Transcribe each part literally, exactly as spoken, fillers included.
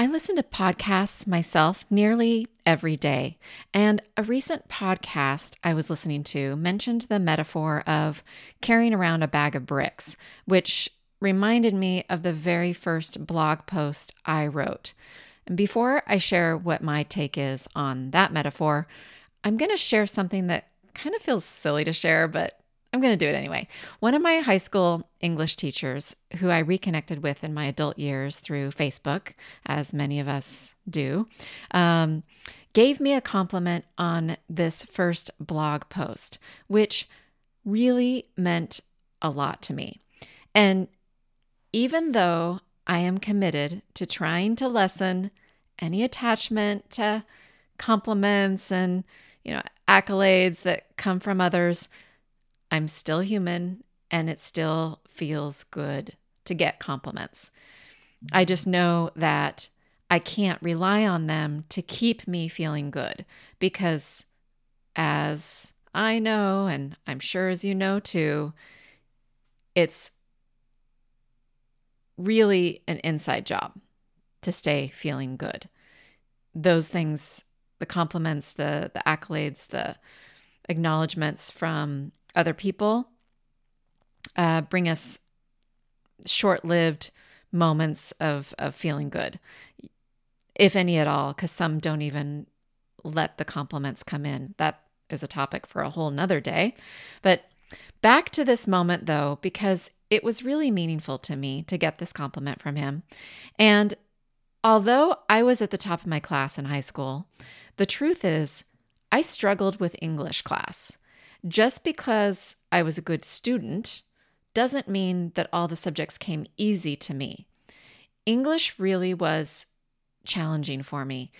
I listen to podcasts myself nearly every day, and a recent podcast I was listening to mentioned the metaphor of carrying around a bag of bricks, which reminded me of the very first blog post I wrote. And before I share what my take is on that metaphor, I'm going to share something that kind of feels silly to share, but I'm going to do it anyway. One of my high school English teachers, who I reconnected with in my adult years through Facebook, as many of us do, um, gave me a compliment on this first blog post, which really meant a lot to me. And even though I am committed to trying to lessen any attachment to compliments and, you know, accolades that come from others, I'm still human, and it still feels good to get compliments. I just know that I can't rely on them to keep me feeling good, because as I know, and I'm sure as you know too, it's really an inside job to stay feeling good. Those things, the compliments, the, the accolades, the acknowledgements from other people uh, bring us short-lived moments of, of feeling good, if any at all, because some don't even let the compliments come in. That is a topic for a whole nother day. But back to this moment, though, because it was really meaningful to me to get this compliment from him. And although I was at the top of my class in high school, the truth is I struggled with English class. Just because I was a good student doesn't mean that all the subjects came easy to me. English really was challenging for me.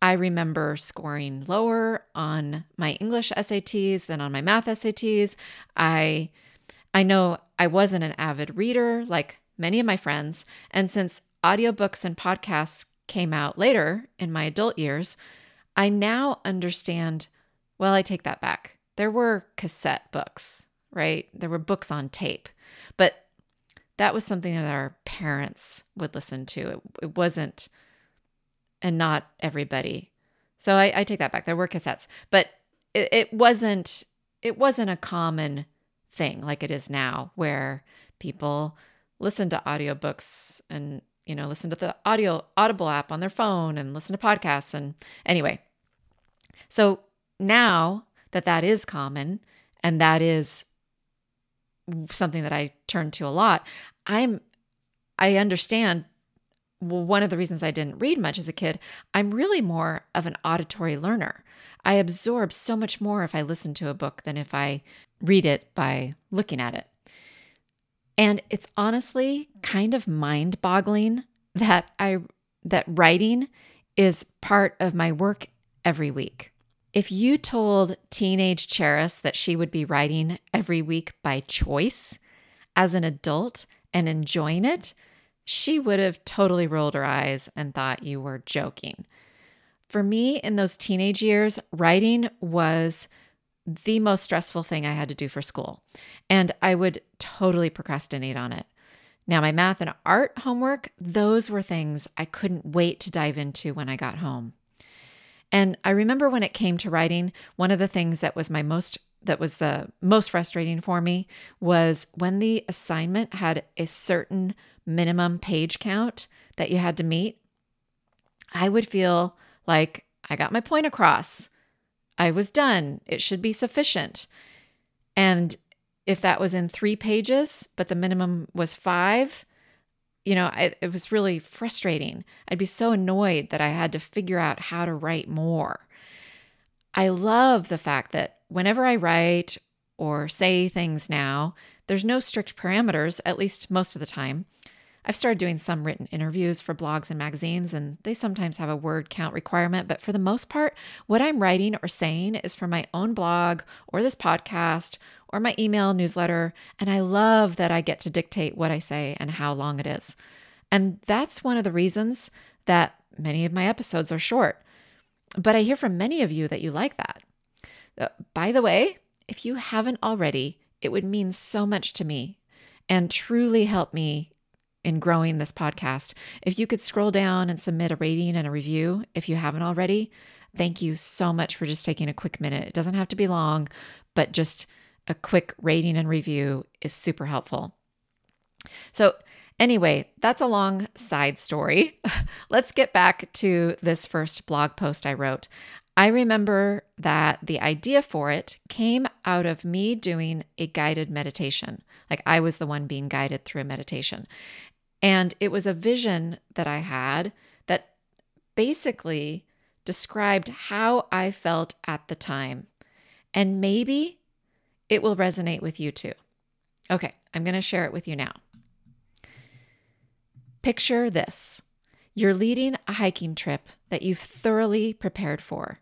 I remember scoring lower on my English S A Ts than on my math S A Ts. I I know I wasn't an avid reader like many of my friends, and since audiobooks and podcasts came out later in my adult years, I now understand, well, I take that back. There were cassette books, right? There were books on tape, but that was something that our parents would listen to. It, it wasn't, and not everybody. So I, I take that back. There were cassettes, but it, it wasn't. It wasn't a common thing like it is now, where people listen to audiobooks and, you know, listen to the audio Audible app on their phone and listen to podcasts. And anyway, so now that that is common, and that is something that I turn to a lot. I'm, I understand well, one of the reasons I didn't read much as a kid, I'm really more of an auditory learner. I absorb so much more if I listen to a book than if I read it by looking at it. And it's honestly kind of mind-boggling that I, that writing is part of my work every week. If you told teenage Charis that she would be writing every week by choice as an adult and enjoying it, she would have totally rolled her eyes and thought you were joking. For me, in those teenage years, writing was the most stressful thing I had to do for school, and I would totally procrastinate on it. Now, my math and art homework, those were things I couldn't wait to dive into when I got home. And I remember when it came to writing, one of the things that was my most that was the most frustrating for me was when the assignment had a certain minimum page count that you had to meet. I would feel like I got my point across. I was done. It should be sufficient. And if that was in three pages, but the minimum was five, you know, I, it was really frustrating. I'd be so annoyed that I had to figure out how to write more. I love the fact that whenever I write or say things now, there's no strict parameters, at least most of the time. I've started doing some written interviews for blogs and magazines, and they sometimes have a word count requirement, but for the most part, what I'm writing or saying is for my own blog or this podcast or my email newsletter, and I love that I get to dictate what I say and how long it is. And that's one of the reasons that many of my episodes are short, but I hear from many of you that you like that. Uh, by the way, if you haven't already, it would mean so much to me and truly help me in growing this podcast. If you could scroll down and submit a rating and a review, if you haven't already, thank you so much for just taking a quick minute. It doesn't have to be long, but just a quick rating and review is super helpful. So anyway, that's a long side story. Let's get back to this first blog post I wrote. I remember that the idea for it came out of me doing a guided meditation. Like I was the one being guided through a meditation. And it was a vision that I had that basically described how I felt at the time. And maybe it will resonate with you too. Okay, I'm going to share it with you now. Picture this. You're leading a hiking trip that you've thoroughly prepared for.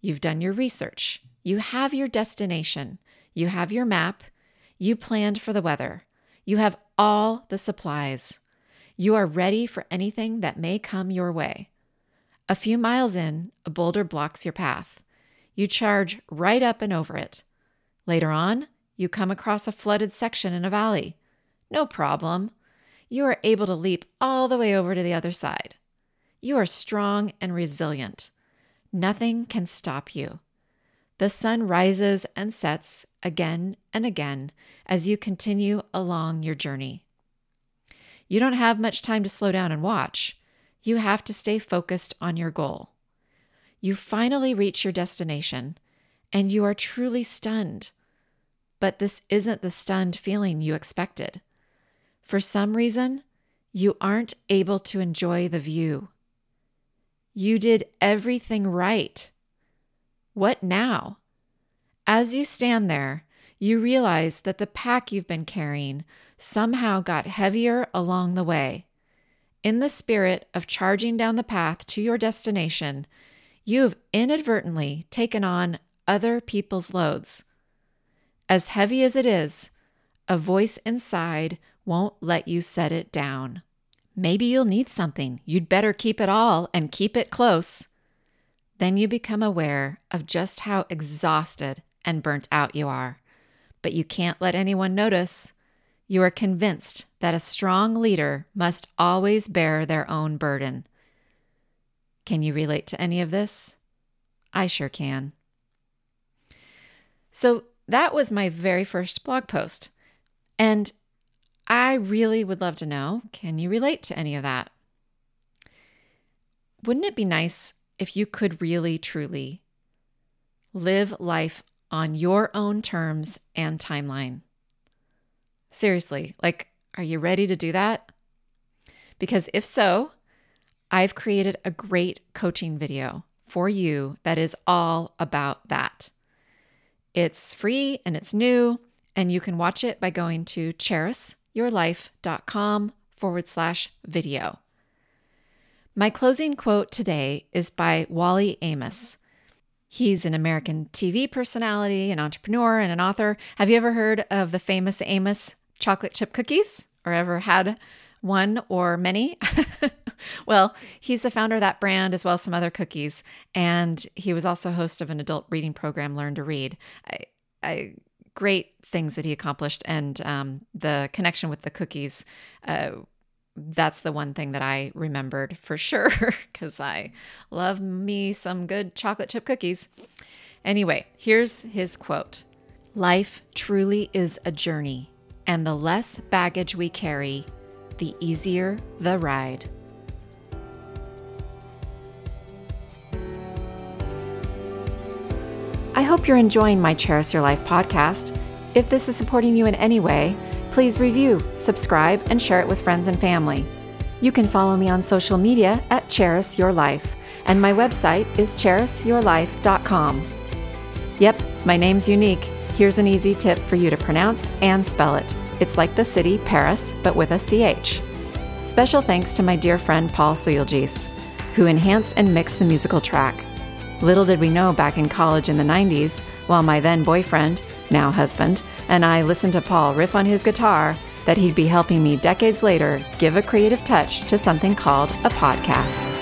You've done your research. You have your destination. You have your map. You planned for the weather. You have all the supplies. You are ready for anything that may come your way. A few miles in, a boulder blocks your path. You charge right up and over it. Later on, you come across a flooded section in a valley. No problem. You are able to leap all the way over to the other side. You are strong and resilient. Nothing can stop you. The sun rises and sets again and again as you continue along your journey. You don't have much time to slow down and watch. You have to stay focused on your goal. You finally reach your destination, and you are truly stunned. But this isn't the stunned feeling you expected. For some reason, you aren't able to enjoy the view. You did everything right. What now? As you stand there, you realize that the pack you've been carrying somehow got heavier along the way. In the spirit of charging down the path to your destination, you've inadvertently taken on other people's loads. As heavy as it is, a voice inside won't let you set it down. Maybe you'll need something. You'd better keep it all and keep it close. Then you become aware of just how exhausted and burnt out you are. But you can't let anyone notice. You are convinced that a strong leader must always bear their own burden. Can you relate to any of this? I sure can. So that was my very first blog post. And I really would love to know, can you relate to any of that? Wouldn't it be nice if you could really, truly live life on your own terms and timeline? Seriously, like, are you ready to do that? Because if so, I've created a great coaching video for you that is all about that. It's free and it's new, and you can watch it by going to Charis yourlife.com forward slash video. My closing quote today is by Wally Amos. He's an American T V personality, an entrepreneur, and an author. Have you ever heard of the famous Amos chocolate chip cookies, or ever had one or many? Well, he's the founder of that brand, as well as some other cookies. And he was also host of an adult reading program, Learn to Read. I, I great things that he accomplished, and um, the connection with the cookies, uh, that's the one thing that I remembered for sure, because I love me some good chocolate chip cookies. Anyway, here's his quote. Life truly is a journey, and the less baggage we carry, the easier the ride. I hope you're enjoying my Charis Your Life podcast. If this is supporting you in any way, please review, subscribe, and share it with friends and family. You can follow me on social media at Charis Your Life, and my website is charis your life dot com. Yep, my name's unique. Here's an easy tip for you to pronounce and spell it. It's like the city Paris, but with a C H. Special thanks to my dear friend Paul Suelges, who enhanced and mixed the musical track. Little did we know back in college in the nineties, while my then boyfriend, now husband, and I listened to Paul riff on his guitar, that he'd be helping me decades later give a creative touch to something called a podcast.